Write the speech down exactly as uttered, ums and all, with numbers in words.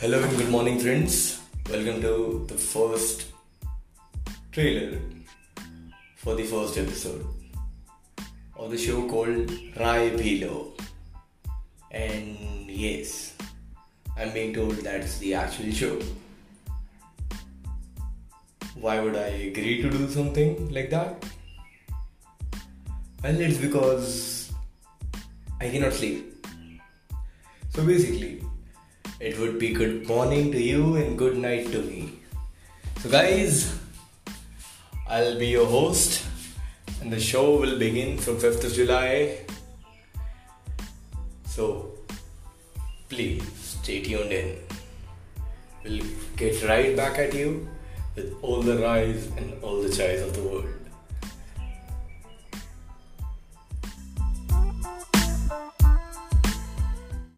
Hello and good morning friends, welcome to the first trailer for the first episode of the show called राय भी लो. And yes, I am being told that's the actual show. Why would I agree to do something like that? Well, it's because I can not sleep. So basically it would be good morning to you and good night to me. So guys, I'll be your host and the show will begin from fifth of July. So please stay tuned in. We'll get right back at you with all the rise and all the chais of the world.